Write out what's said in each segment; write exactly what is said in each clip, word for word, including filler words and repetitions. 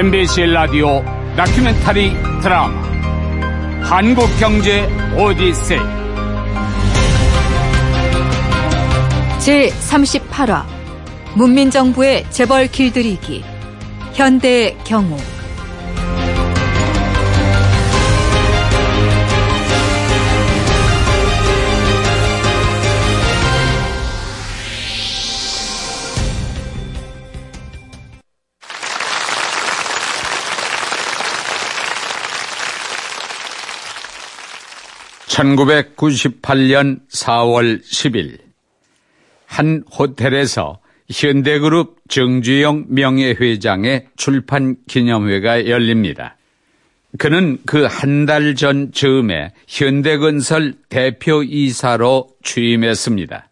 엠비씨 라디오 다큐멘터리 드라마 한국경제 오디세이 제삼십팔 화 문민정부의 재벌 길들이기 현대의 경우. 천구백구십팔 년 사 월 십 일 한 호텔에서 현대그룹 정주영 명예회장의 출판기념회가 열립니다. 그는 그 한 달 전 즈음에 현대건설 대표이사로 취임했습니다.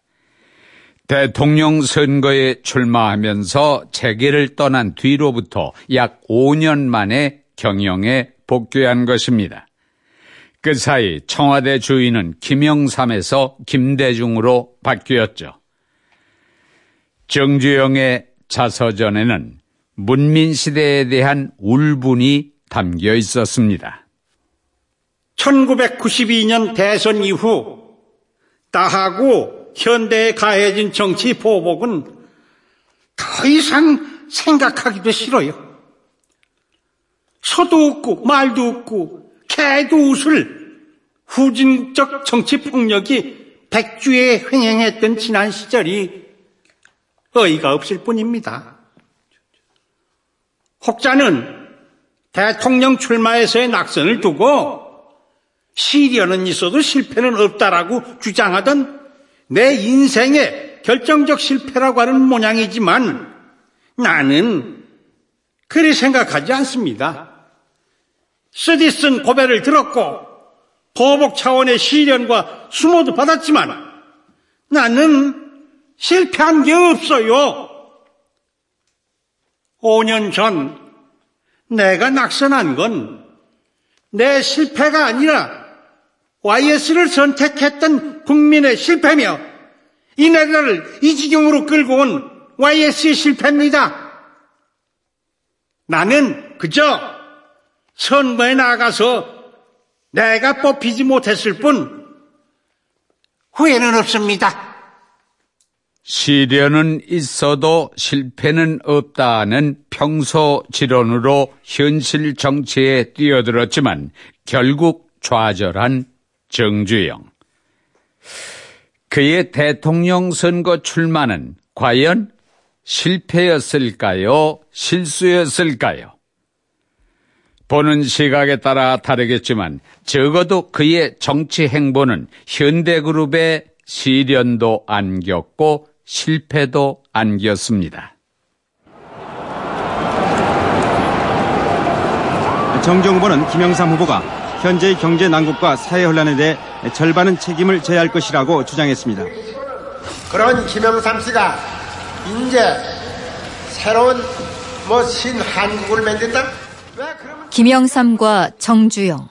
대통령 선거에 출마하면서 재계를 떠난 뒤로부터 약 오 년 만에 경영에 복귀한 것입니다. 그 사이 청와대 주인은 김영삼에서 김대중으로 바뀌었죠. 정주영의 자서전에는 문민시대에 대한 울분이 담겨 있었습니다. 천구백구십이 년 대선 이후 나하고 현대에 가해진 정치 보복은 더 이상 생각하기도 싫어요. 서도 없고 말도 없고 개도 웃을 후진국적 정치폭력이 백주에 횡행했던 지난 시절이 어이가 없을 뿐입니다. 혹자는 대통령 출마에서의 낙선을 두고 시련은 있어도 실패는 없다라고 주장하던 내 인생의 결정적 실패라고 하는 모양이지만 나는 그리 생각하지 않습니다. 쓰디 쓴 고배를 들었고 보복 차원의 시련과 수모도 받았지만 나는 실패한 게 없어요. 오 년 전 내가 낙선한 건 내 실패가 아니라 와이에스를 선택했던 국민의 실패며 이 나라를 이 지경으로 끌고 온 와이에스의 실패입니다. 나는 그저 선거에 나가서 내가 뽑히지 못했을 뿐 후회는 없습니다. 시련은 있어도 실패는 없다는 평소 지론으로 현실 정치에 뛰어들었지만 결국 좌절한 정주영. 그의 대통령 선거 출마는 과연 실패였을까요? 실수였을까요? 보는 시각에 따라 다르겠지만 적어도 그의 정치 행보는 현대그룹의 시련도 안겼고 실패도 안겼습니다. 정주 후보는 김영삼 후보가 현재의 경제 난국과 사회 혼란에 대해 절반은 책임을 져야 할 것이라고 주장했습니다. 그런 김영삼 씨가 이제 새로운 뭐 신한국을 만든다? 왜 그러면... 김영삼과 정주영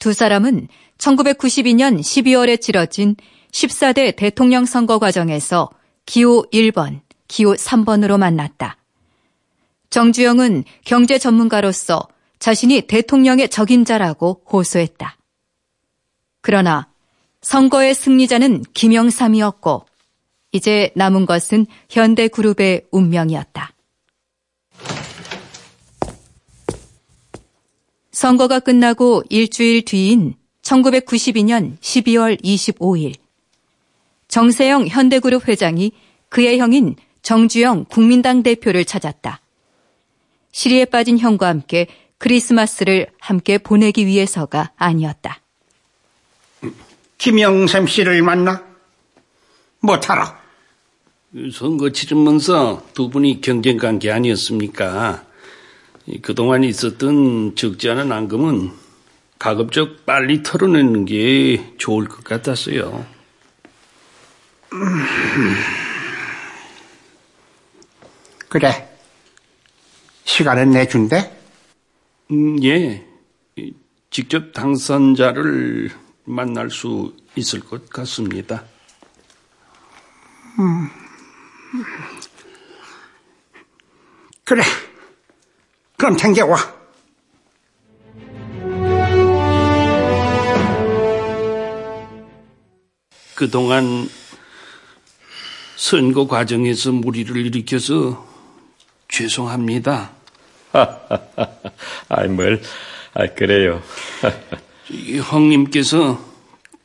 두 사람은 천구백구십이 년 십이 월에 치러진 십사 대 대통령 선거 과정에서 기호 일 번, 기호 삼 번으로 만났다. 정주영은 경제 전문가로서 자신이 대통령의 적임자라고 호소했다. 그러나 선거의 승리자는 김영삼이었고 이제 남은 것은 현대그룹의 운명이었다. 선거가 끝나고 일주일 뒤인 천구백구십이 년 십이 월 이십오 일 정세영 현대그룹 회장이 그의 형인 정주영 국민당 대표를 찾았다. 시리에 빠진 형과 함께 크리스마스를 함께 보내기 위해서가 아니었다. 김영삼 씨를 만나? 못하러. 선거 치르면서 두 분이 경쟁관계 아니었습니까? 그동안 있었던 적지 않은 앙금은 가급적 빨리 털어내는 게 좋을 것 같았어요. 그래. 시간은 내준대? 음, 예. 직접 당선자를 만날 수 있을 것 같습니다. 음. 그래. 그럼 챙겨와. 그동안 선거 과정에서 무리를 일으켜서 죄송합니다. 아이 뭘, 아 그래요. 형님께서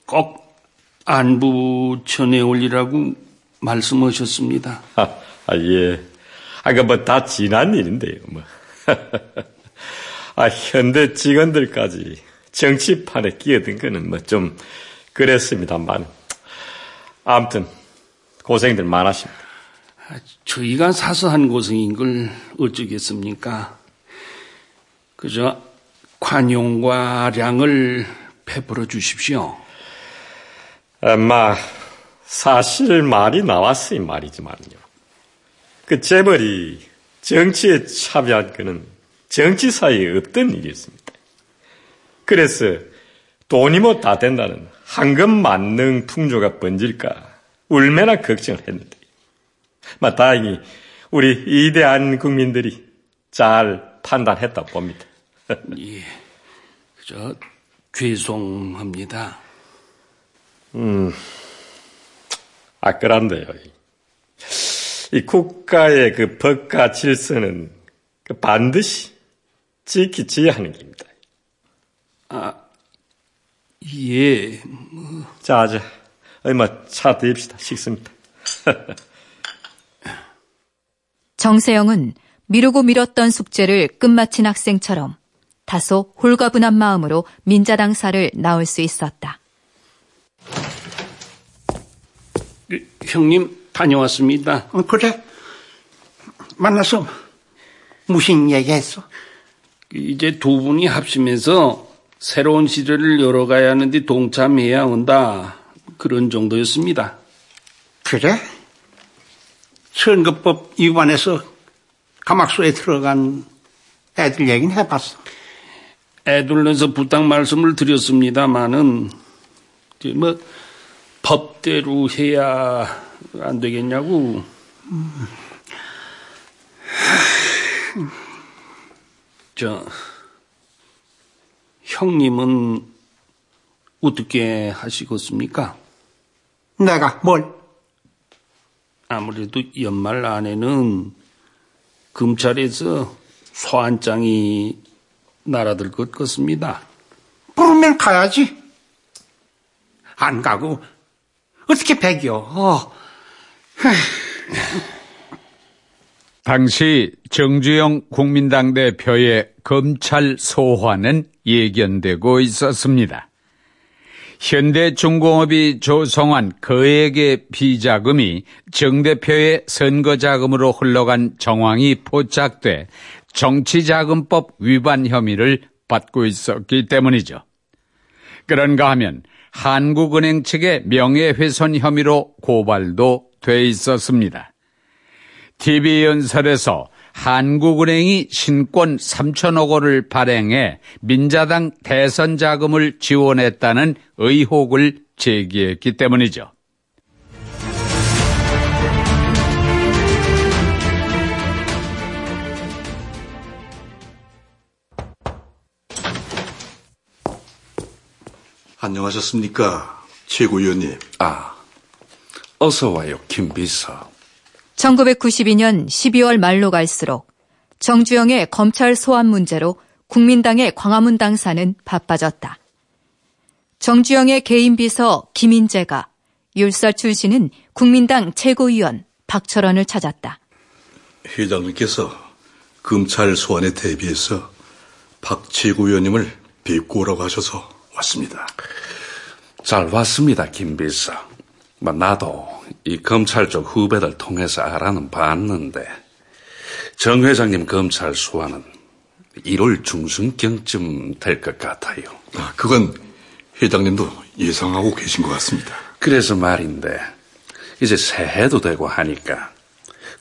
꼭 안부 전해올리라고 말씀하셨습니다. 아, 아 예. 아까 뭐 다 지난 일인데요. 뭐. 아 현대 직원들까지 정치판에 끼어든 거는 뭐 좀 그랬습니다만. 아무튼 고생들 많으십니다. 저희가 사소한 고생인 걸 어쩌겠습니까? 그저 관용과 량을 베풀어 주십시오. 아마 사실 말이 나왔으니 말이지만요. 그 재벌이 정치에 참여한 거는 정치사에 없던 일이었습니다. 그래서 돈이 뭐 다 된다는 황금 만능 풍조가 번질까 얼마나 걱정을 했는데 마 다행히 우리 위대한 국민들이 잘 판단했다고 봅니다. 예, 저 죄송합니다. 음, 아까란데요. 이 국가의 그 법과 질서는 그 반드시 지키지 하는 겁니다. 아, 예. 뭐. 자, 자, 얼마 차 드립시다. 식습니다. 정세영은 미루고 미뤘던 숙제를 끝마친 학생처럼 다소 홀가분한 마음으로 민자당사를 나올 수 있었다. 그, 형님 다녀왔습니다. 어, 그래? 만나서 무슨 얘기했어? 이제 두 분이 합심해서 새로운 시대를 열어가야 하는데 동참해야 한다. 그런 정도였습니다. 그래? 선거법 위반해서 감옥소에 들어간 애들 얘기는 해봤어. 애들로서 부탁 말씀을 드렸습니다마는 뭐 법대로 해야 안 되겠냐고. 음. 저 형님은 어떻게 하시겠습니까? 내가 뭘? 아무래도 연말 안에는 검찰에서 소환장이 날아들 것 같습니다. 부르면 가야지. 안 가고 어떻게 배겨. 어. 당시 정주영 국민당 대표의 검찰 소환은 예견되고 있었습니다. 현대중공업이 조성한 거액의 비자금이 정 대표의 선거자금으로 흘러간 정황이 포착돼 정치자금법 위반 혐의를 받고 있었기 때문이죠. 그런가 하면 한국은행 측의 명예훼손 혐의로 고발도 돼 있었습니다. 티비연설에서 한국은행이 신권 삼천억 원을 발행해 민자당 대선 자금을 지원했다는 의혹을 제기했기 때문이죠. 안녕하셨습니까, 최고위원님. 아, 어서 와요, 김 비서. 천구백구십이 년 십이월 말로 갈수록 정주영의 검찰 소환 문제로 국민당의 광화문 당사는 바빠졌다. 정주영의 개인 비서 김인재가 율사 출신은 국민당 최고위원 박철원을 찾았다. 회장님께서 검찰 소환에 대비해서 박 최고위원님을 뵙고 오라고 하셔서 왔습니다. 잘 왔습니다, 김 비서. 나도 이 검찰 쪽 후배들 통해서 알아는 봤는데 정 회장님 검찰 소환은 일월 중순경쯤 될 것 같아요. 아, 그건 회장님도 예상하고 계신 것 같습니다. 그래서 말인데 이제 새해도 되고 하니까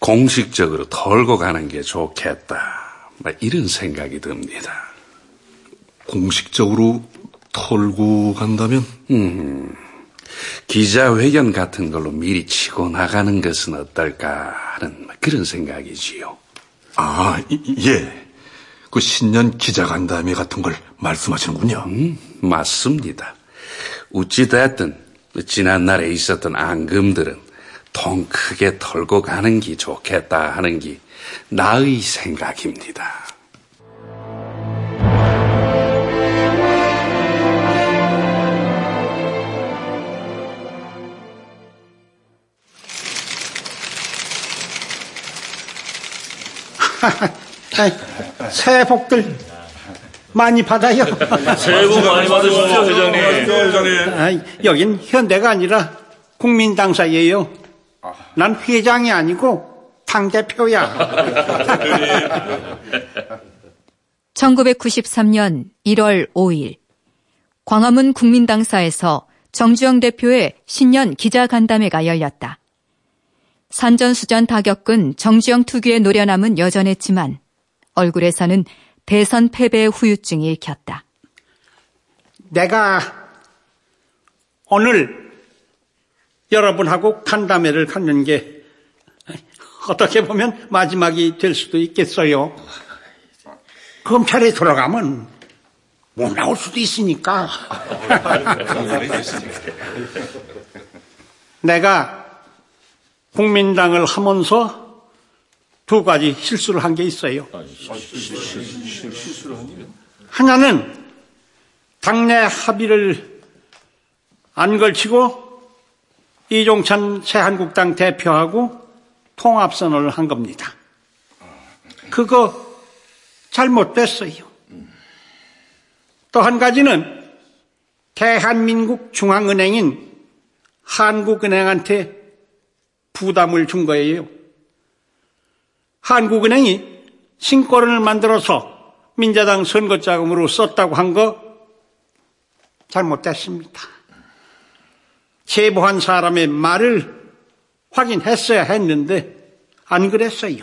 공식적으로 털고 가는 게 좋겠다, 이런 생각이 듭니다. 공식적으로 털고 간다면? 음... 기자회견 같은 걸로 미리 치고 나가는 것은 어떨까 하는 그런 생각이지요. 아, 예. 그 신년 기자간담회 같은 걸 말씀하시는군요. 음, 맞습니다. 어찌됐든 지난날에 있었던 앙금들은 통 크게 털고 가는 게 좋겠다 하는 게 나의 생각입니다. 새해 복들 많이 받아요. 새해 복 많이 받으십시오, 회장님. 회장님. 아이, 여긴 현대가 아니라 국민당사예요. 난 회장이 아니고 당대표야. 천구백구십삼년 일월 오일 광화문 국민당사에서 정주영 대표의 신년 기자간담회가 열렸다. 산전수전 다 겪은 정주영 특유의 노련함은 여전했지만 얼굴에서는 대선 패배의 후유증이 일켰다. 내가 오늘 여러분하고 간담회를 갖는 게 어떻게 보면 마지막이 될 수도 있겠어요. 검찰에 돌아가면 못 나올 수도 있으니까. 내가 국민당을 하면서 두 가지 실수를 한 게 있어요. 하나는 당내 합의를 안 걸치고 이종찬 새한국당 대표하고 통합선언을 한 겁니다. 그거 잘못됐어요. 또 한 가지는 대한민국 중앙은행인 한국은행한테 부담을 준 거예요. 한국은행이 신권을 만들어서 민자당 선거 자금으로 썼다고 한 거 잘못됐습니다. 제보한 사람의 말을 확인했어야 했는데 안 그랬어요.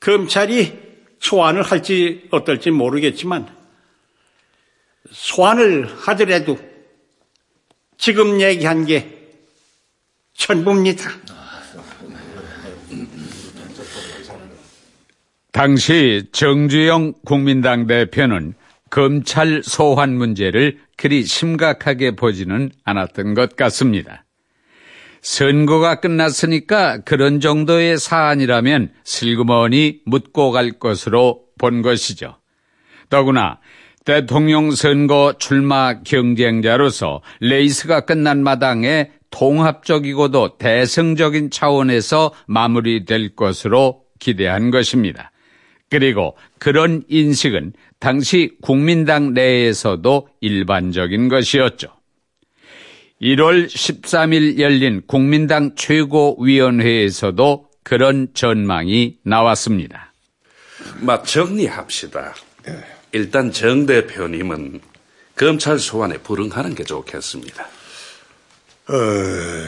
검찰이 소환을 할지 어떨지 모르겠지만 소환을 하더라도 지금 얘기한 게 전부입니다. 당시 정주영 국민당 대표는 검찰 소환 문제를 그리 심각하게 보지는 않았던 것 같습니다. 선거가 끝났으니까 그런 정도의 사안이라면 슬그머니 묻고 갈 것으로 본 것이죠. 더구나 대통령 선거 출마 경쟁자로서 레이스가 끝난 마당에 통합적이고도 대승적인 차원에서 마무리될 것으로 기대한 것입니다. 그리고 그런 인식은 당시 국민당 내에서도 일반적인 것이었죠. 일월 십삼일 열린 국민당 최고위원회에서도 그런 전망이 나왔습니다. 막 정리합시다. 일단 정 대표님은 검찰 소환에 불응하는 게 좋겠습니다. 어,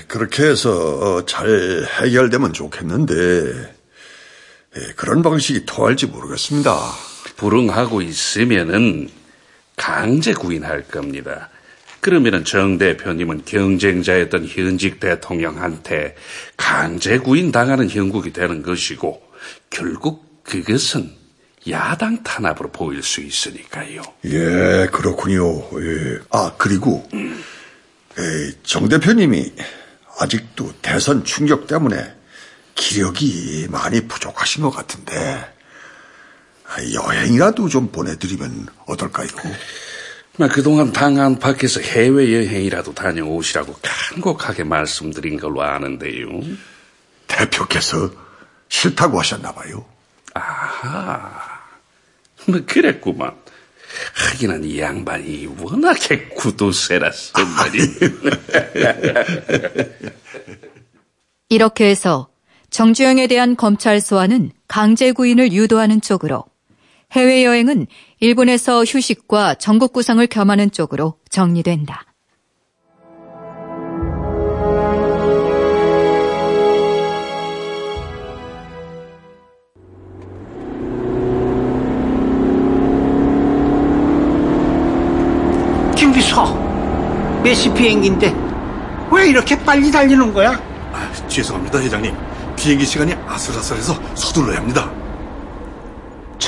그렇게 해서 잘 해결되면 좋겠는데 그런 방식이 통할지 모르겠습니다. 불응하고 있으면은 강제 구인할 겁니다. 그러면은 정 대표님은 경쟁자였던 현직 대통령한테 강제 구인 당하는 형국이 되는 것이고 결국 그것은 야당 탄압으로 보일 수 있으니까요. 예, 그렇군요. 예. 아, 그리고 음. 에이, 정 대표님이 아직도 대선 충격 때문에 기력이 많이 부족하신 것 같은데 여행이라도 좀 보내드리면 어떨까요? 그동안 당 안팎에서 해외여행이라도 다녀오시라고 간곡하게 말씀드린 걸로 아는데요. 대표께서 싫다고 하셨나 봐요. 아하, 뭐 그랬구만. 하기는 이 양반이 워낙에 구두쇠라서 이렇게 해서 정주영에 대한 검찰 소환은 강제 구인을 유도하는 쪽으로, 해외여행은 일본에서 휴식과 전국 구상을 겸하는 쪽으로 정리된다. 몇 시 비행기인데 왜 이렇게 빨리 달리는 거야? 아, 죄송합니다, 회장님. 비행기 시간이 아슬아슬해서 서둘러야 합니다.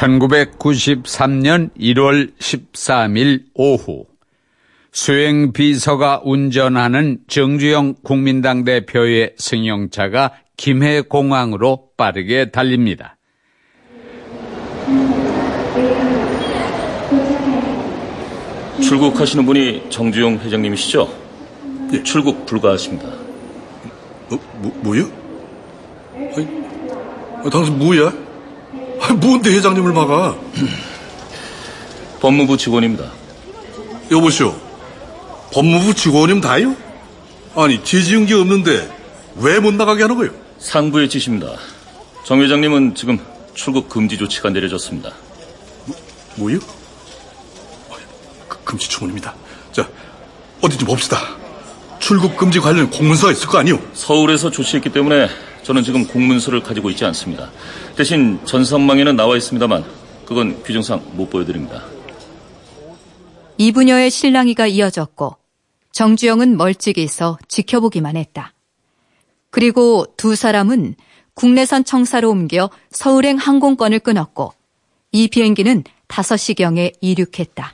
천구백구십삼년 일월 십삼일 오후 수행비서가 운전하는 정주영 국민당 대표의 승용차가 김해공항으로 빠르게 달립니다. 출국하시는 분이 정주영 회장님이시죠? 예. 출국 불가하십니다. 어, 뭐, 뭐요? 아니, 아, 당신 뭐야? 아, 뭔데 회장님을 막아? 법무부 직원입니다. 여보시오, 법무부 직원이면 다요? 아니, 죄 지은 게 없는데 왜 못 나가게 하는 거예요? 상부의 지시입니다. 정 회장님은 지금 출국 금지 조치가 내려졌습니다. 뭐, 뭐요? 금지 초문입니다. 자, 어디 좀 봅시다. 출국 금지 관련 공문서가 있을 거 아니요? 서울에서 조치했기 때문에 저는 지금 공문서를 가지고 있지 않습니다. 대신 전산망에는 나와 있습니다만 그건 규정상 못 보여드립니다. 이부녀의 실랑이가 이어졌고 정주영은 멀찍이 있어 지켜보기만 했다. 그리고 두 사람은 국내선 청사로 옮겨 서울행 항공권을 끊었고 이 비행기는 다섯 시경에 이륙했다.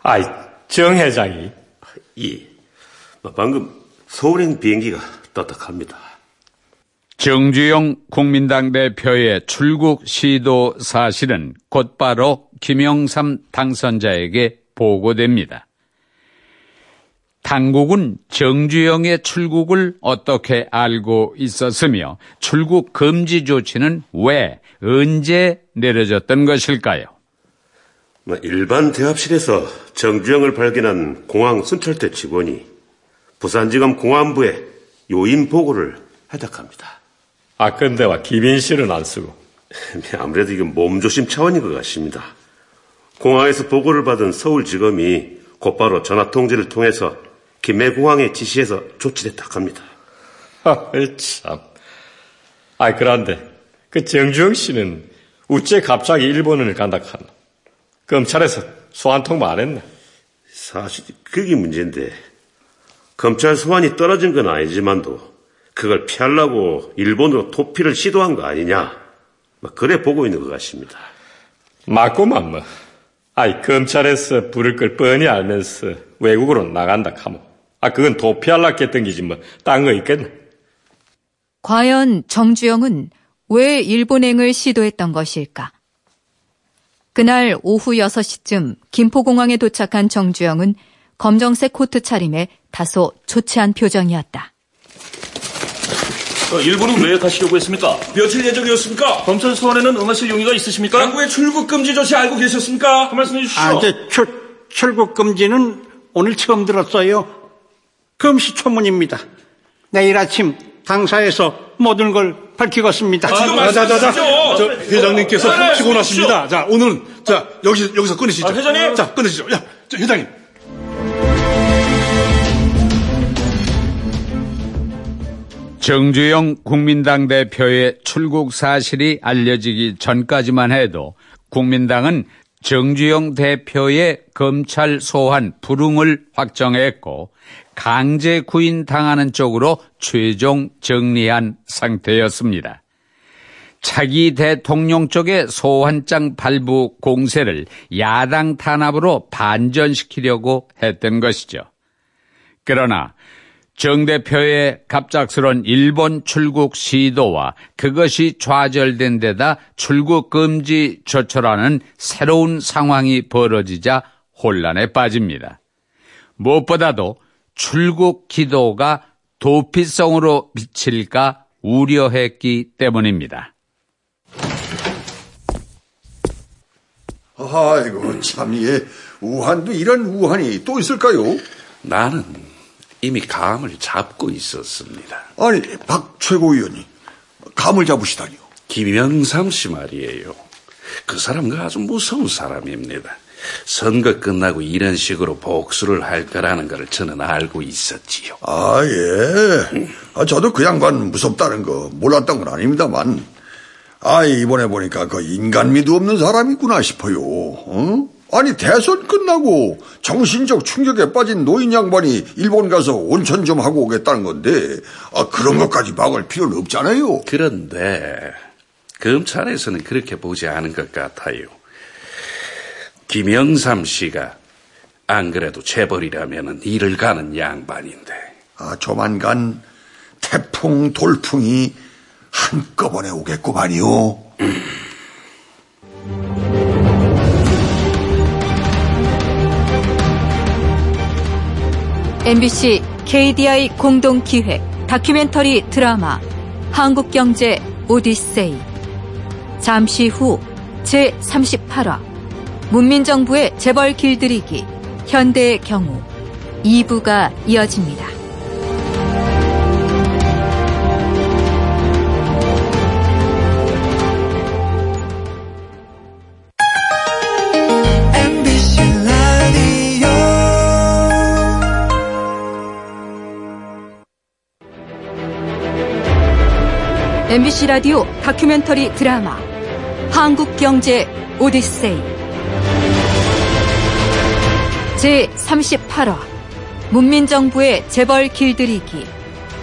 아이, 정 회장이. 예. 방금 서울행 비행기가 떴다갑니다. 정주영 국민당 대표의 출국 시도 사실은 곧바로 김영삼 당선자에게 보고됩니다. 당국은 정주영의 출국을 어떻게 알고 있었으며 출국 금지 조치는 왜, 언제 내려졌던 것일까요? 일반 대합실에서 정주영을 발견한 공항 순찰대 직원이 부산지검 공안부에 요인 보고를 해탁합니다. 아, 근데와 김인 씨는 안 쓰고. 아무래도 이건 몸조심 차원인 것 같습니다. 공항에서 보고를 받은 서울지검이 곧바로 전화통지를 통해서 김해공항에 지시해서 조치를 해탁합니다. 아, 참. 아, 그런데 그 정주영 씨는 우째 갑자기 일본을 간다 하나? 검찰에서 소환 통보 안 했나? 사실 그게 문제인데 검찰 소환이 떨어진 건 아니지만도 그걸 피하려고 일본으로 도피를 시도한 거 아니냐 막 그래 보고 있는 것 같습니다. 맞고만 뭐. 아이, 검찰에서 부를 걸 뻔히 알면서 외국으로 나간다 하면 아 그건 도피하려고 했던 기지 뭐 딴 거 있겠나? 과연 정주영은 왜 일본행을 시도했던 것일까? 그날 오후 여섯 시쯤 김포공항에 도착한 정주영은 검정색 코트 차림에 다소 초췌한 표정이었다. 어, 일본은 왜 가시려고 했습니까? 며칠 예정이었습니까? 검찰 소환에는 응하실 용의가 있으십니까? 당국의 출국 금지 조치 알고 계셨습니까? 그 말씀해 주시죠. 아, 이제 출국 금지는 오늘 처음 들었어요. 금시초문입니다. 내일 아침 당사에서 모든 걸 밝히겠습니다. 아, 자자자, 저 회장님께서 어, 피곤하십니다. 자, 오늘은 자 여기서 여기서 끊으시죠. 아, 회장님, 자 끊으시죠. 야, 저 회장님. 정주영 국민당 대표의 출국 사실이 알려지기 전까지만 해도 국민당은 정주영 대표의 검찰 소환 불응을 확정했고 강제 구인당하는 쪽으로 최종 정리한 상태였습니다. 차기 대통령 쪽의 소환장 발부 공세를 야당 탄압으로 반전시키려고 했던 것이죠. 그러나 정 대표의 갑작스런 일본 출국 시도와 그것이 좌절된 데다 출국 금지 조처라는 새로운 상황이 벌어지자 혼란에 빠집니다. 무엇보다도 출국 기도가 도피성으로 비칠까 우려했기 때문입니다. 아이고 참, 예. 우한도 이런 우한이 또 있을까요? 나는 이미 감을 잡고 있었습니다. 아니, 박 최고위원이 감을 잡으시다니요? 김영삼 씨 말이에요. 그 사람과 아주 무서운 사람입니다. 선거 끝나고 이런 식으로 복수를 할 거라는 걸 저는 알고 있었지요. 아, 예. 아, 저도 그 양반 무섭다는 거 몰랐던 건 아닙니다만 아, 이번에 보니까 그 인간미도 없는 사람이구나 싶어요. 어? 아, 아니 대선 끝나고 정신적 충격에 빠진 노인 양반이 일본 가서 온천 좀 하고 오겠다는 건데 아, 그런 것까지 막을 필요는 없잖아요. 그런데 검찰에서는 그렇게 보지 않은 것 같아요. 김영삼 씨가 안 그래도 재벌이라면 일을 가는 양반인데 아 조만간 태풍 돌풍이 한꺼번에 오겠구만요. 엠비씨 케이디아이 공동기획 다큐멘터리 드라마 한국경제 오디세이 잠시 후 제삼십팔 화 문민정부의 재벌 길들이기 현대의 경우 이 부가 이어집니다. 엠비씨 라디오 다큐멘터리 드라마 한국경제 오디세이 제삼십팔 화 문민정부의 재벌 길들이기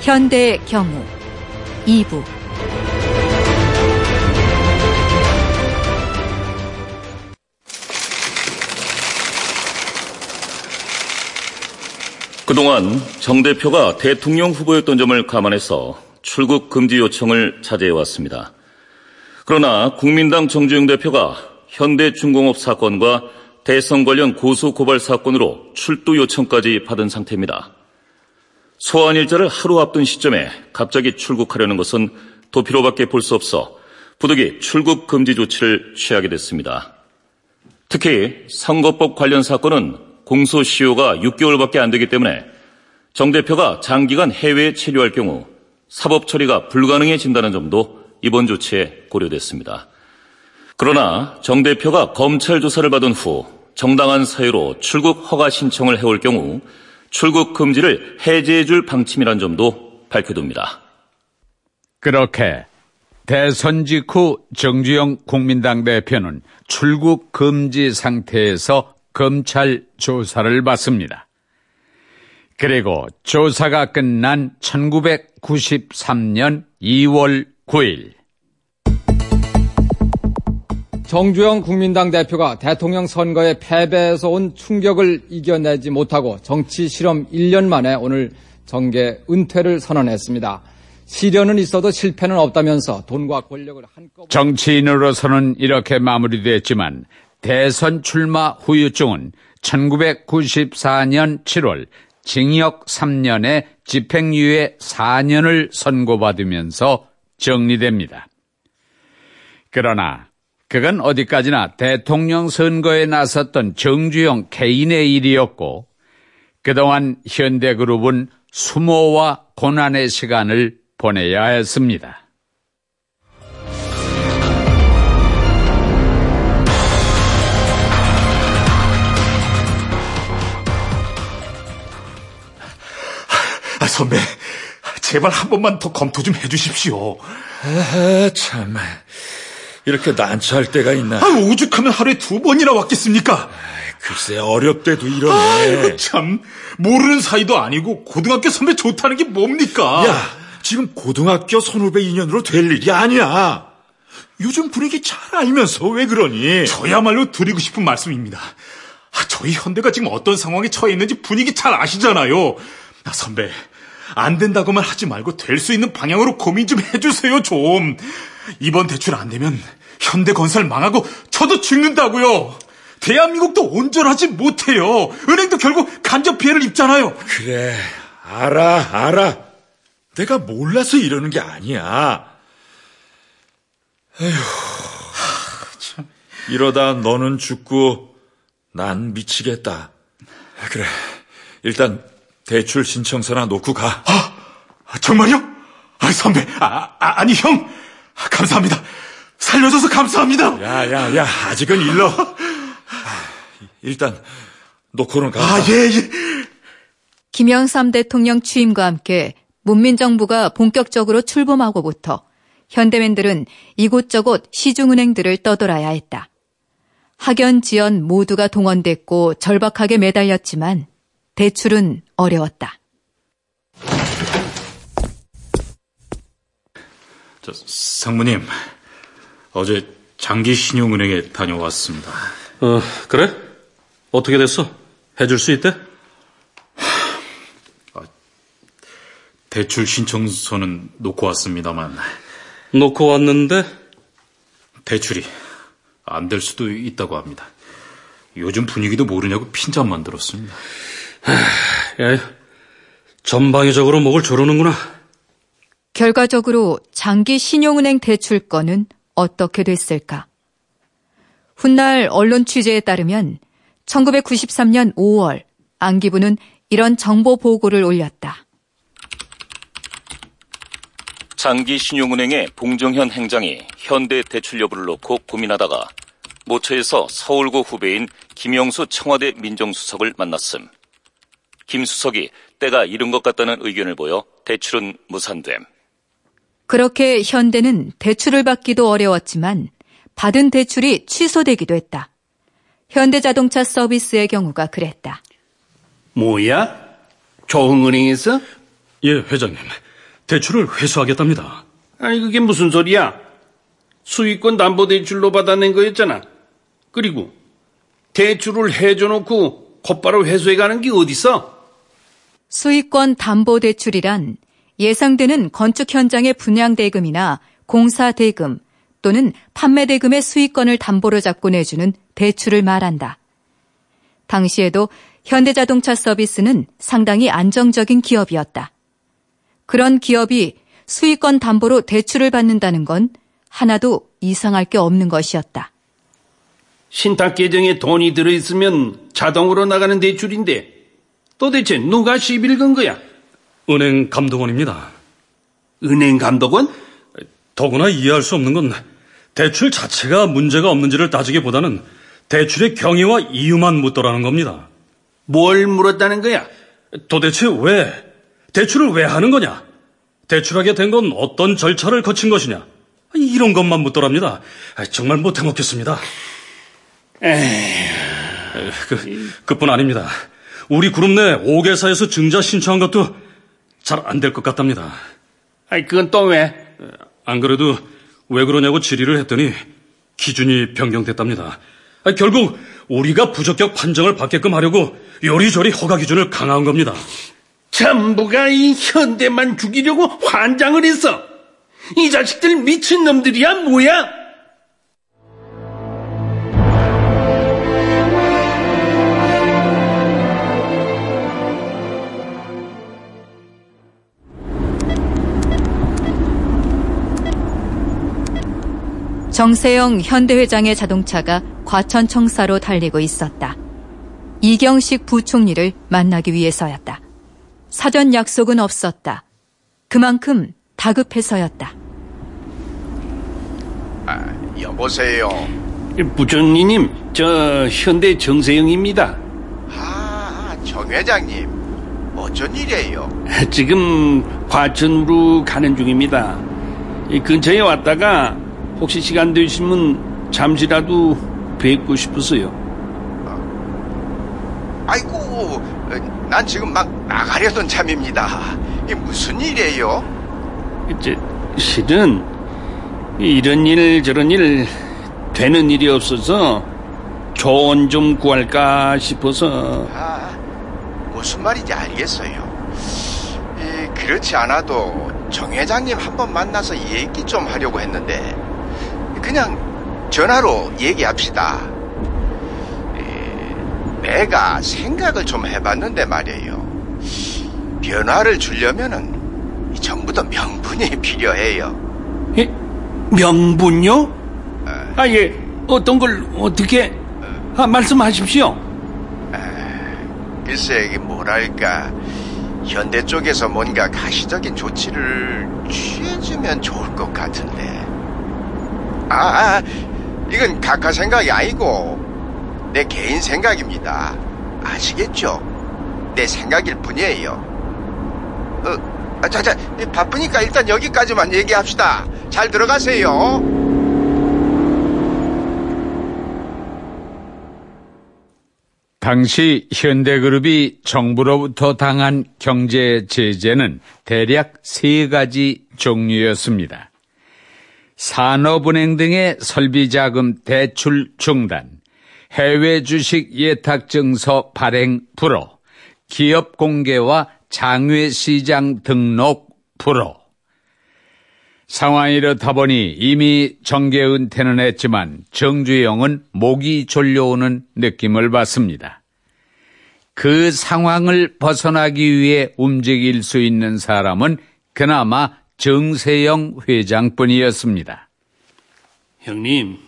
현대의 경우 이 부 그동안 정 대표가 대통령 후보였던 점을 감안해서 출국 금지 요청을 자제해왔습니다. 그러나 국민당 정주영 대표가 현대중공업 사건과 대선 관련 고소고발 사건으로 출두 요청까지 받은 상태입니다. 소환 일자를 하루 앞둔 시점에 갑자기 출국하려는 것은 도피로밖에 볼 수 없어 부득이 출국 금지 조치를 취하게 됐습니다. 특히 선거법 관련 사건은 공소시효가 육 개월밖에 안 되기 때문에 정 대표가 장기간 해외에 체류할 경우 사법 처리가 불가능해진다는 점도 이번 조치에 고려됐습니다. 그러나 정 대표가 검찰 조사를 받은 후 정당한 사유로 출국 허가 신청을 해올 경우 출국 금지를 해제해줄 방침이란 점도 밝혀둡니다. 그렇게 대선 직후 정주영 국민당 대표는 출국 금지 상태에서 검찰 조사를 받습니다. 그리고 조사가 끝난 천구백구십삼 년 이 월 구 일 정주영 국민당 대표가 대통령 선거에 패배해서 온 충격을 이겨내지 못하고 정치 실험 일 년 만에 오늘 정계 은퇴를 선언했습니다. 시련은 있어도 실패는 없다면서 돈과 권력을 한꺼번에 정치인으로서는 이렇게 마무리됐지만 대선 출마 후유증은 천구백구십사 년 칠 월 징역 삼 년에 집행유예 사 년을 선고받으면서 정리됩니다. 그러나 그건 어디까지나 대통령 선거에 나섰던 정주영 개인의 일이었고 그동안 현대그룹은 수모와 고난의 시간을 보내야 했습니다. 선배, 제발 한 번만 더 검토 좀 해주십시오. 아, 참. 이렇게 난처할 때가 있나. 아, 오죽하면 하루에 두 번이나 왔겠습니까? 아, 글쎄, 어렵대도 이러네. 아, 참. 모르는 사이도 아니고 고등학교 선배 좋다는 게 뭡니까? 야, 지금 고등학교 선후배 인연으로 될 일이 아니야. 요즘 분위기 잘 알면서 왜 그러니? 저야말로 드리고 싶은 말씀입니다. 아, 저희 현대가 지금 어떤 상황에 처해 있는지 분위기 잘 아시잖아요. 아, 선배. 안 된다고만 하지 말고 될 수 있는 방향으로 고민 좀 해주세요, 좀. 이번 대출 안 되면 현대건설 망하고 저도 죽는다고요. 대한민국도 온전하지 못해요. 은행도 결국 간접 피해를 입잖아요. 그래, 알아, 알아. 내가 몰라서 이러는 게 아니야. 에휴, 하, 참. 이러다 너는 죽고 난 미치겠다. 그래, 일단 대출 신청서나 놓고 가. 아, 정말요? 아, 선배, 아, 아, 아니 형, 감사합니다. 살려줘서 감사합니다. 야, 야, 야, 아직은 일러. 일단 놓고는 가. 아, 예, 예. 김영삼 대통령 취임과 함께 문민정부가 본격적으로 출범하고부터 현대맨들은 이곳저곳 시중은행들을 떠돌아야 했다. 학연, 지연 모두가 동원됐고 절박하게 매달렸지만 대출은 어려웠다. 저, 상무님, 어제 장기신용은행에 다녀왔습니다. 어, 그래? 어떻게 됐어? 해줄 수 있대? 하, 아, 대출 신청서는 놓고 왔습니다만. 놓고 왔는데? 대출이 안 될 수도 있다고 합니다. 요즘 분위기도 모르냐고 핀잔만 들었습니다. 야, 전방위적으로 목을 조르는구나. 결과적으로 장기 신용은행 대출 건은 어떻게 됐을까? 훗날 언론 취재에 따르면 천구백구십삼년 오월 안기부는 이런 정보 보고를 올렸다. 장기 신용은행의 봉정현 행장이 현대 대출 여부를 놓고 고민하다가 모처에서 서울고 후배인 김영수 청와대 민정수석을 만났음. 김 수석이 때가 이른 것 같다는 의견을 보여 대출은 무산됨. 그렇게 현대는 대출을 받기도 어려웠지만 받은 대출이 취소되기도 했다. 현대자동차 서비스의 경우가 그랬다. 뭐야? 좋은 은행에서? 예, 회장님. 대출을 회수하겠답니다. 아니, 그게 무슨 소리야? 수익권 담보대출로 받아낸 거였잖아. 그리고 대출을 해줘놓고 곧바로 회수해가는 게 어딨어? 수익권 담보대출이란 예상되는 건축 현장의 분양대금이나 공사대금 또는 판매대금의 수익권을 담보로 잡고 내주는 대출을 말한다. 당시에도 현대자동차 서비스는 상당히 안정적인 기업이었다. 그런 기업이 수익권 담보로 대출을 받는다는 건 하나도 이상할 게 없는 것이었다. 신탁 계정에 돈이 들어있으면 자동으로 나가는 대출인데 도대체 누가 시비를 건 거야? 은행 감독원입니다. 은행 감독원? 더구나 이해할 수 없는 건 대출 자체가 문제가 없는지를 따지기보다는 대출의 경위와 이유만 묻더라는 겁니다. 뭘 물었다는 거야? 도대체 왜? 대출을 왜 하는 거냐? 대출하게 된 건 어떤 절차를 거친 것이냐? 이런 것만 묻더랍니다. 정말 못해 먹겠습니다. 에휴... 그, 그뿐 아닙니다. 우리 그룹 내 다섯 개사에서 증자 신청한 것도 잘 안 될 것 같답니다. 아이, 그건 또 왜? 안 그래도 왜 그러냐고 질의를 했더니 기준이 변경됐답니다. 아이, 결국 우리가 부적격 판정을 받게끔 하려고 요리조리 허가 기준을 강화한 겁니다. 전부가 이 현대만 죽이려고 환장을 했어. 이 자식들 미친놈들이야 뭐야? 정세영 현대회장의 자동차가 과천청사로 달리고 있었다. 이경식 부총리를 만나기 위해서였다. 사전 약속은 없었다. 그만큼 다급해서였다. 아, 여보세요. 부총리님, 저 현대 정세영입니다. 아, 정 회장님. 어쩐 일이에요? 지금 과천으로 가는 중입니다. 이 근처에 왔다가 혹시 시간 되시면 잠시라도 뵙고 싶었어요. 아이고, 난 지금 막 나가려던 참입니다. 이게 무슨 일이에요? 이제 실은 이런 일 저런 일 되는 일이 없어서 조언 좀 구할까 싶어서. 아, 무슨 말인지 알겠어요. 이, 그렇지 않아도 정 회장님 한번 만나서 얘기 좀 하려고 했는데 그냥 전화로 얘기합시다. 내가 생각을 좀 해봤는데 말이에요. 변화를 주려면은 전부 다 명분이 필요해요. 예? 명분요? 어. 아, 예. 어떤 걸 어떻게? 어. 아, 말씀하십시오. 아, 글쎄 이게 뭐랄까, 현대 쪽에서 뭔가 가시적인 조치를 취해주면 좋을 것 같은데. 아, 아, 이건 각하 생각이 아니고 내 개인 생각입니다. 아시겠죠? 내 생각일 뿐이에요. 어, 아, 자, 자, 바쁘니까 일단 여기까지만 얘기합시다. 잘 들어가세요. 당시 현대그룹이 정부로부터 당한 경제 제재는 대략 세 가지 종류였습니다. 산업은행 등의 설비자금 대출 중단, 해외 주식 예탁증서 발행 불허, 기업 공개와 장외시장 등록 불허. 상황이 이렇다 보니 이미 정계 은퇴는 했지만 정주영은 목이 졸려오는 느낌을 받습니다. 그 상황을 벗어나기 위해 움직일 수 있는 사람은 그나마 정세영 회장뿐이었습니다. 형님,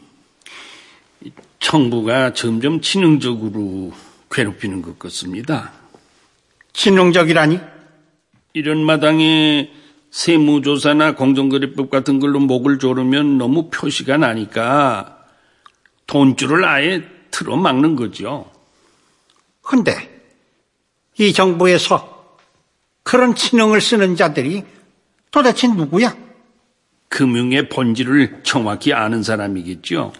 정부가 점점 치명적으로 괴롭히는 것 같습니다. 치명적이라니? 이런 마당에 세무조사나 공정거래법 같은 걸로 목을 조르면 너무 표시가 나니까 돈줄을 아예 틀어막는 거죠. 그런데 이 정부에서 그런 치명을 쓰는 자들이 도대체 누구야? 금융의 본질을 정확히 아는 사람이겠죠.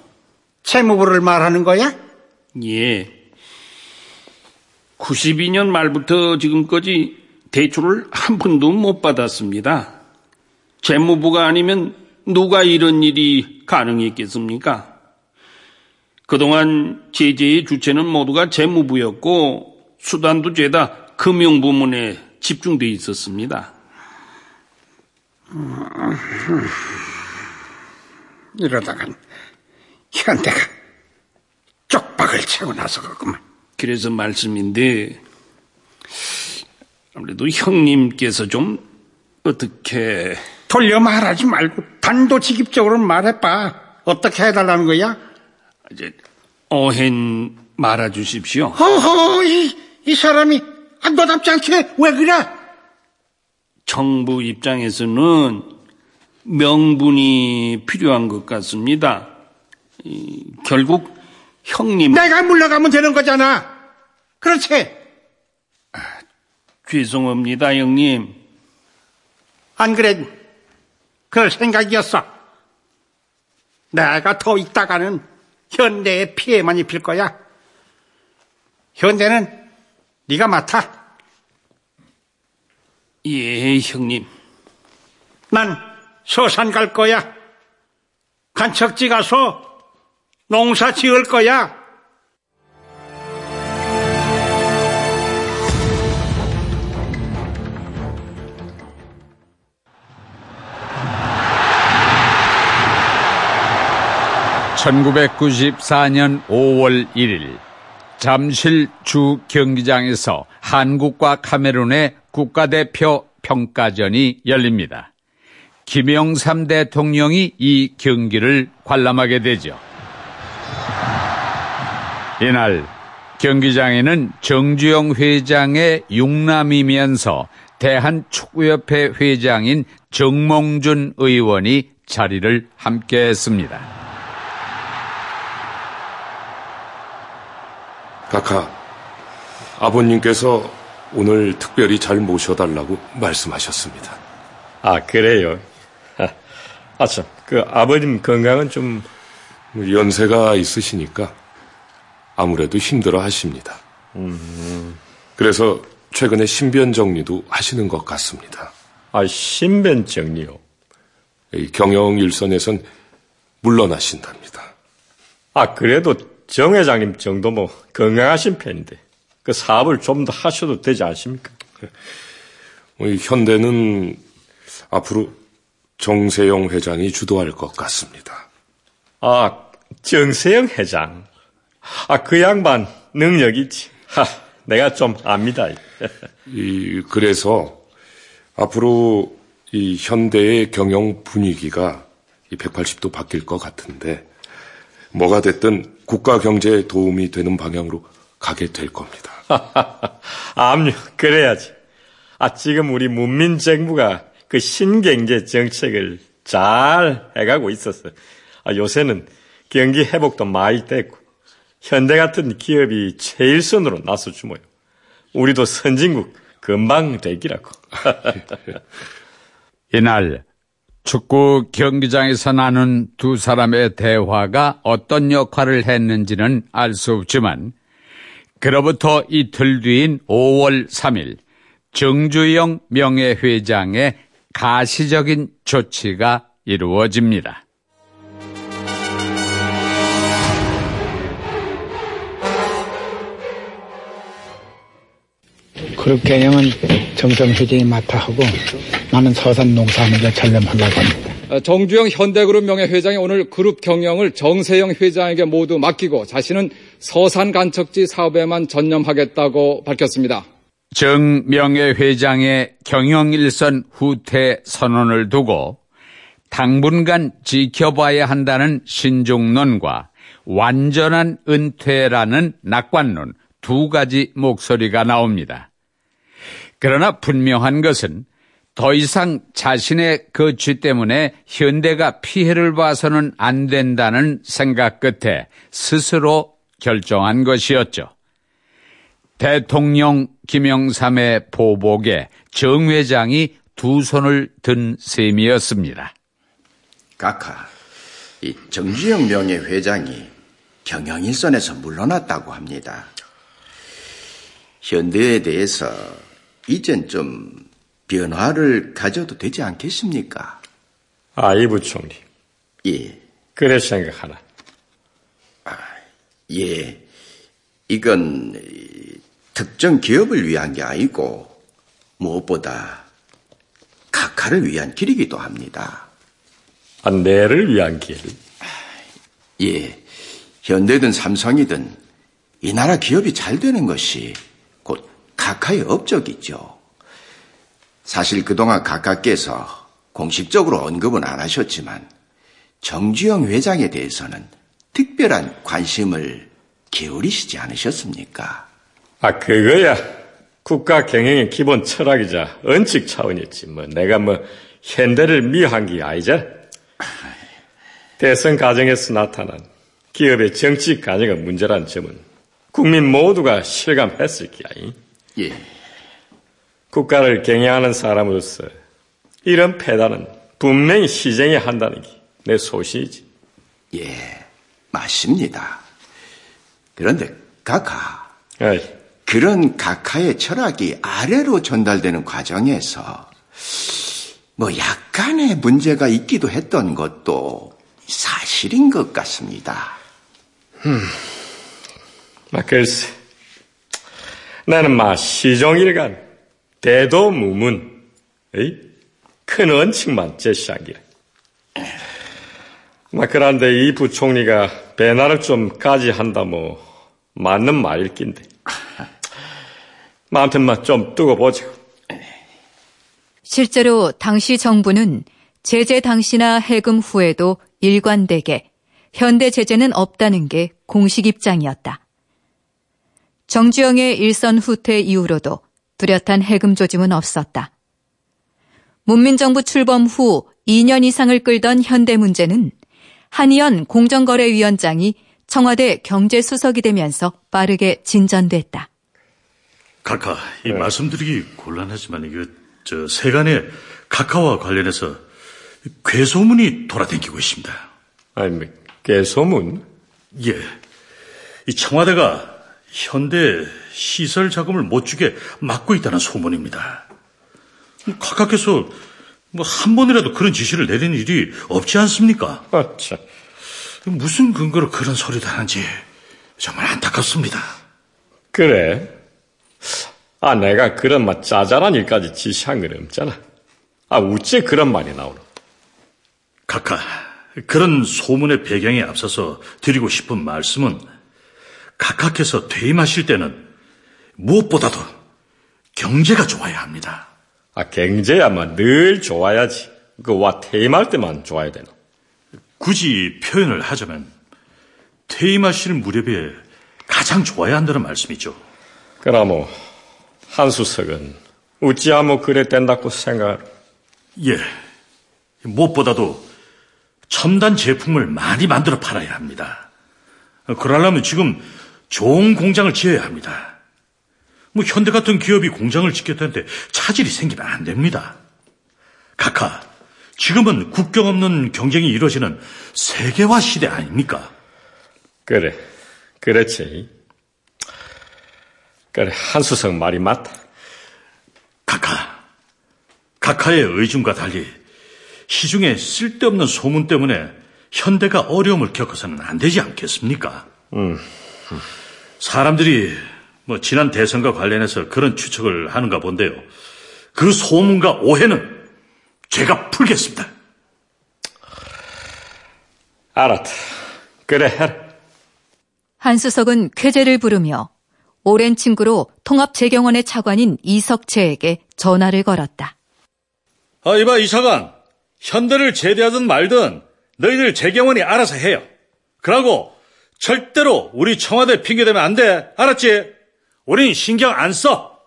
재무부를 말하는 거야? 예. 구십이 년 말부터 지금까지 대출을 한 푼도 못 받았습니다. 재무부가 아니면 누가 이런 일이 가능했겠습니까? 그동안 제재의 주체는 모두가 재무부였고 수단도 죄다 금융부문에 집중돼 있었습니다. 음, 이러다간 현대가 쪽박을 채고 나서겠구만. 그래서 말씀인데 아무래도 형님께서 좀 어떻게... 돌려 말하지 말고 단도직입적으로 말해봐. 어떻게 해달라는 거야? 이제 어헨 말아주십시오. 허허, 이, 이 사람이 너답지 않게 왜 그래? 정부 입장에서는 명분이 필요한 것 같습니다. 이, 결국 형님... 내가 물러가면 되는 거잖아. 그렇지? 죄송합니다, 형님. 안 그래, 그럴 생각이었어. 내가 더 있다가는 현대의 피해만 입힐 거야. 현대는 네가 맡아. 예, 형님. 난 서산 갈 거야. 간척지 가서 농사 지을 거야. 천구백구십사 년 오월 일 일 잠실 주 경기장에서 한국과 카메룬의 국가대표 평가전이 열립니다. 김영삼 대통령이 이 경기를 관람하게 되죠. 이날 경기장에는 정주영 회장의 육남이면서 대한축구협회 회장인 정몽준 의원이 자리를 함께했습니다. 카카, 아버님께서 오늘 특별히 잘 모셔달라고 말씀하셨습니다. 아, 그래요? 아, 참, 그 아버님 건강은 좀... 연세가 있으시니까 아무래도 힘들어 하십니다. 음... 그래서 최근에 신변 정리도 하시는 것 같습니다. 아, 신변 정리요? 경영 일선에선 물러나신답니다. 아, 그래도... 정 회장님 정도 뭐 건강하신 편인데 그 사업을 좀 더 하셔도 되지 않습니까? 현대는 앞으로 정세영 회장이 주도할 것 같습니다. 아, 정세영 회장. 아, 그 양반 능력 있지. 하, 내가 좀 압니다. 이, 그래서 앞으로 이 현대의 경영 분위기가 백팔십 도 바뀔 것 같은데 뭐가 됐든 국가 경제에 도움이 되는 방향으로 가게 될 겁니다. 암요, 그래야지. 아, 지금 우리 문민 정부가 그 신경제 정책을 잘 해가고 있었어요. 아, 요새는 경기 회복도 많이 됐고 현대 같은 기업이 최일선으로 나서주모요. 우리도 선진국 금방 되기라고. 이날 축구 경기장에서 나눈 두 사람의 대화가 어떤 역할을 했는지는 알 수 없지만 그로부터 이틀 뒤인 오월 삼일 정주영 명예회장의 가시적인 조치가 이루어집니다. 그룹 경영은 정세영 회장이 맡아 하고 나는 서산 농사하면서 전념하려고 합니다. 정주영 현대그룹 명예회장이 오늘 그룹 경영을 정세영 회장에게 모두 맡기고 자신은 서산 간척지 사업에만 전념하겠다고 밝혔습니다. 정 명예회장의 경영일선 후퇴 선언을 두고 당분간 지켜봐야 한다는 신중론과 완전한 은퇴라는 낙관론 두 가지 목소리가 나옵니다. 그러나 분명한 것은 더 이상 자신의 거취 때문에 현대가 피해를 봐서는 안 된다는 생각 끝에 스스로 결정한 것이었죠. 대통령 김영삼의 보복에 정 회장이 두 손을 든 셈이었습니다. 각하, 이 정주영 명예회장이 경영일선에서 물러났다고 합니다. 현대에 대해서 이젠 좀 변화를 가져도 되지 않겠습니까? 아, 이 부총리. 예. 그래 생각하나? 아, 예. 이건 특정 기업을 위한 게 아니고 무엇보다 각하를 위한 길이기도 합니다. 아, 내를 위한 길? 아, 예. 현대든 삼성이든 이 나라 기업이 잘 되는 것이 곧 각하의 업적이죠. 사실 그동안 각하께서 공식적으로 언급은 안 하셨지만 정주영 회장에 대해서는 특별한 관심을 기울이시지 않으셨습니까? 아, 그거야 국가 경영의 기본 철학이자 원칙 차원이지 뭐 내가 뭐 현대를 미워한 게 아니잖아. 대선 과정에서 나타난 기업의 정치 관여가 문제라는 점은 국민 모두가 실감했을 게 아니. 예. 국가를 경영하는 사람으로서 이런 패단은 분명히 시정해야 한다는 게 내 소신이지. 예, 맞습니다. 그런데 각하, 에이. 그런 각하의 철학이 아래로 전달되는 과정에서 뭐 약간의 문제가 있기도 했던 것도 사실인 것 같습니다. 음. 아, 글쎄, 나는 마 시종일관 대도무문의 큰 원칙만 제시한 게. 마 그런데 이 부총리가 변화를 좀 가지한다 뭐 맞는 말일 낀데. 아무튼 마 좀 두고 보자. 실제로 당시 정부는 제재 당시나 해금 후에도 일관되게 현대 제재는 없다는 게 공식 입장이었다. 정주영의 일선 후퇴 이후로도 뚜렷한 해금 조짐은 없었다. 문민정부 출범 후 이 년 이상을 끌던 현대 문제는 한의원 공정거래위원장이 청와대 경제수석이 되면서 빠르게 진전됐다. 각하, 이 말씀드리기 곤란하지만 이거 저 세간에 각하와 관련해서 괴소문이 돌아다니고 있습니다. 아니, 괴소문? 예, 이 청와대가 현대 시설 자금을 못 주게 막고 있다는 소문입니다. 각하께서 뭐 한 번이라도 그런 지시를 내린 일이 없지 않습니까? 아, 참. 무슨 근거로 그런 소리를 하는지 정말 안타깝습니다. 그래? 아, 내가 그런 막 짜잘한 일까지 지시한 건 없잖아. 아, 어째 그런 말이 나오노? 각하, 그런 소문의 배경에 앞서서 드리고 싶은 말씀은 각하께서 퇴임하실 때는 무엇보다도 경제가 좋아야 합니다. 아, 경제야만 늘 좋아야지. 그와 퇴임할 때만 좋아야 되나? 굳이 표현을 하자면 퇴임하실 무렵에 가장 좋아야 한다는 말씀이죠. 그러므로 한 수석은 어찌하면 그래 된다고 생각하라. 예, 무엇보다도 첨단 제품을 많이 만들어 팔아야 합니다. 그러려면 지금 좋은 공장을 지어야 합니다. 뭐 현대 같은 기업이 공장을 짓겠다는데 차질이 생기면 안 됩니다. 각하, 지금은 국경 없는 경쟁이 이루어지는 세계화 시대 아닙니까? 그래, 그렇지. 그래, 한수석 말이 맞다. 각하, 각하의 의중과 달리 시중에 쓸데없는 소문 때문에 현대가 어려움을 겪어서는 안 되지 않겠습니까? 음. 음. 사람들이 뭐 지난 대선과 관련해서 그런 추측을 하는가 본데요. 그 소문과 오해는 제가 풀겠습니다. 알았다. 그래, 해라. 한수석은 쾌재를 부르며 오랜 친구로 통합재경원의 차관인 이석채에게 전화를 걸었다. 아, 이봐, 이차관. 현대를 제대하든 말든 너희들 재경원이 알아서 해요. 그러고 절대로 우리 청와대 핑계대면 안 돼. 알았지? 우린 신경 안 써.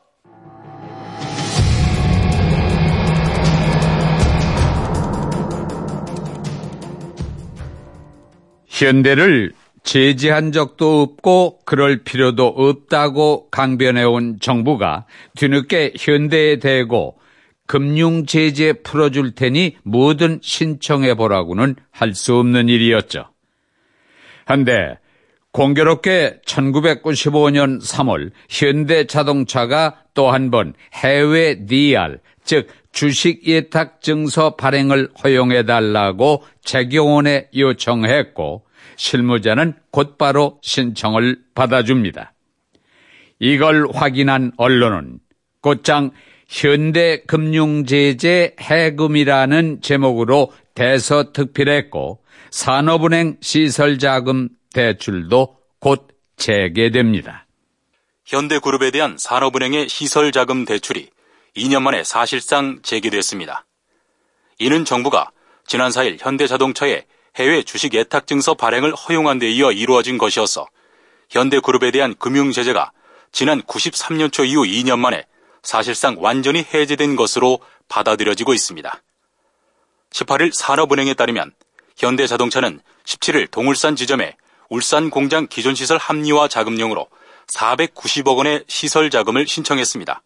현대를 제지한 적도 없고 그럴 필요도 없다고 강변해온 정부가 뒤늦게 현대에 대고 금융 제재 풀어줄 테니 뭐든 신청해보라고는 할 수 없는 일이었죠. 한데 공교롭게 천구백구십오 년 삼월 현대자동차가 또 한 번 해외 디알, 즉 주식예탁증서 발행을 허용해달라고 재경원에 요청했고 실무자는 곧바로 신청을 받아줍니다. 이걸 확인한 언론은 곧장 현대금융제재 해금이라는 제목으로 대서특필했고 산업은행 시설자금 대출도 곧 재개됩니다. 현대그룹에 대한 산업은행의 시설자금 대출이 이 년 만에 사실상 재개됐습니다. 이는 정부가 지난 사일 현대자동차의 해외 주식예탁증서 발행을 허용한 데 이어 이루어진 것이어서 현대그룹에 대한 금융제재가 지난 구십삼 년 초 이후 이 년 만에 사실상 완전히 해제된 것으로 받아들여지고 있습니다. 십팔 일 산업은행에 따르면 현대자동차는 십칠 일 동울산 지점에 울산 공장 기존시설 합리화 자금용으로 사백구십억 원의 시설 자금을 신청했습니다.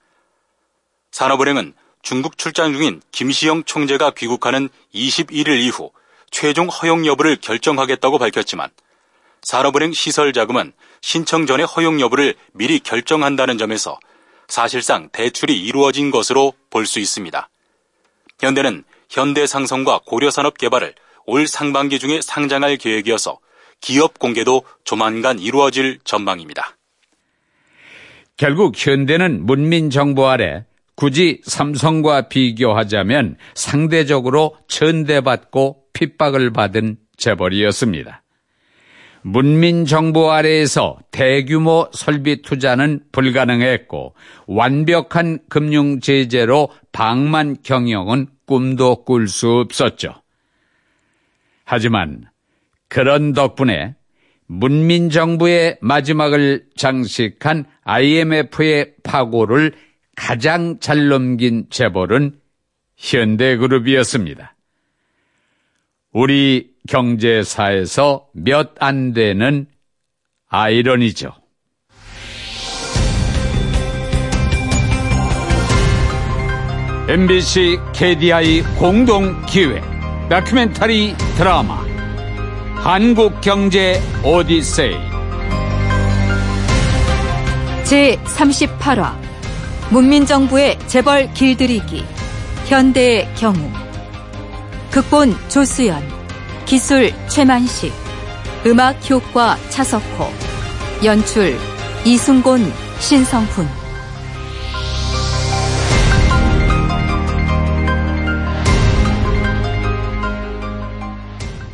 산업은행은 중국 출장 중인 김시영 총재가 귀국하는 이십일 일 이후 최종 허용 여부를 결정하겠다고 밝혔지만 산업은행 시설 자금은 신청 전에 허용 여부를 미리 결정한다는 점에서 사실상 대출이 이루어진 것으로 볼 수 있습니다. 현대는 현대상선과 고려산업개발을 올 상반기 중에 상장할 계획이어서 기업 공개도 조만간 이루어질 전망입니다. 결국 현대는 문민정부 아래 굳이 삼성과 비교하자면 상대적으로 천대받고 핍박을 받은 재벌이었습니다. 문민정부 아래에서 대규모 설비 투자는 불가능했고 완벽한 금융제재로 방만 경영은 꿈도 꿀 수 없었죠. 하지만 그런 덕분에 문민정부의 마지막을 장식한 아이엠에프의 파고를 가장 잘 넘긴 재벌은 현대그룹이었습니다. 우리 경제사에서 몇 안 되는 아이러니죠. 엠비씨 케이디아이 공동기획 다큐멘터리 드라마 한국경제 오디세이 제삼십팔 화 문민정부의 재벌 길들이기 현대의 경우. 극본 조수연, 기술 최만식, 음악 효과 차석호, 연출 이승곤, 신성훈.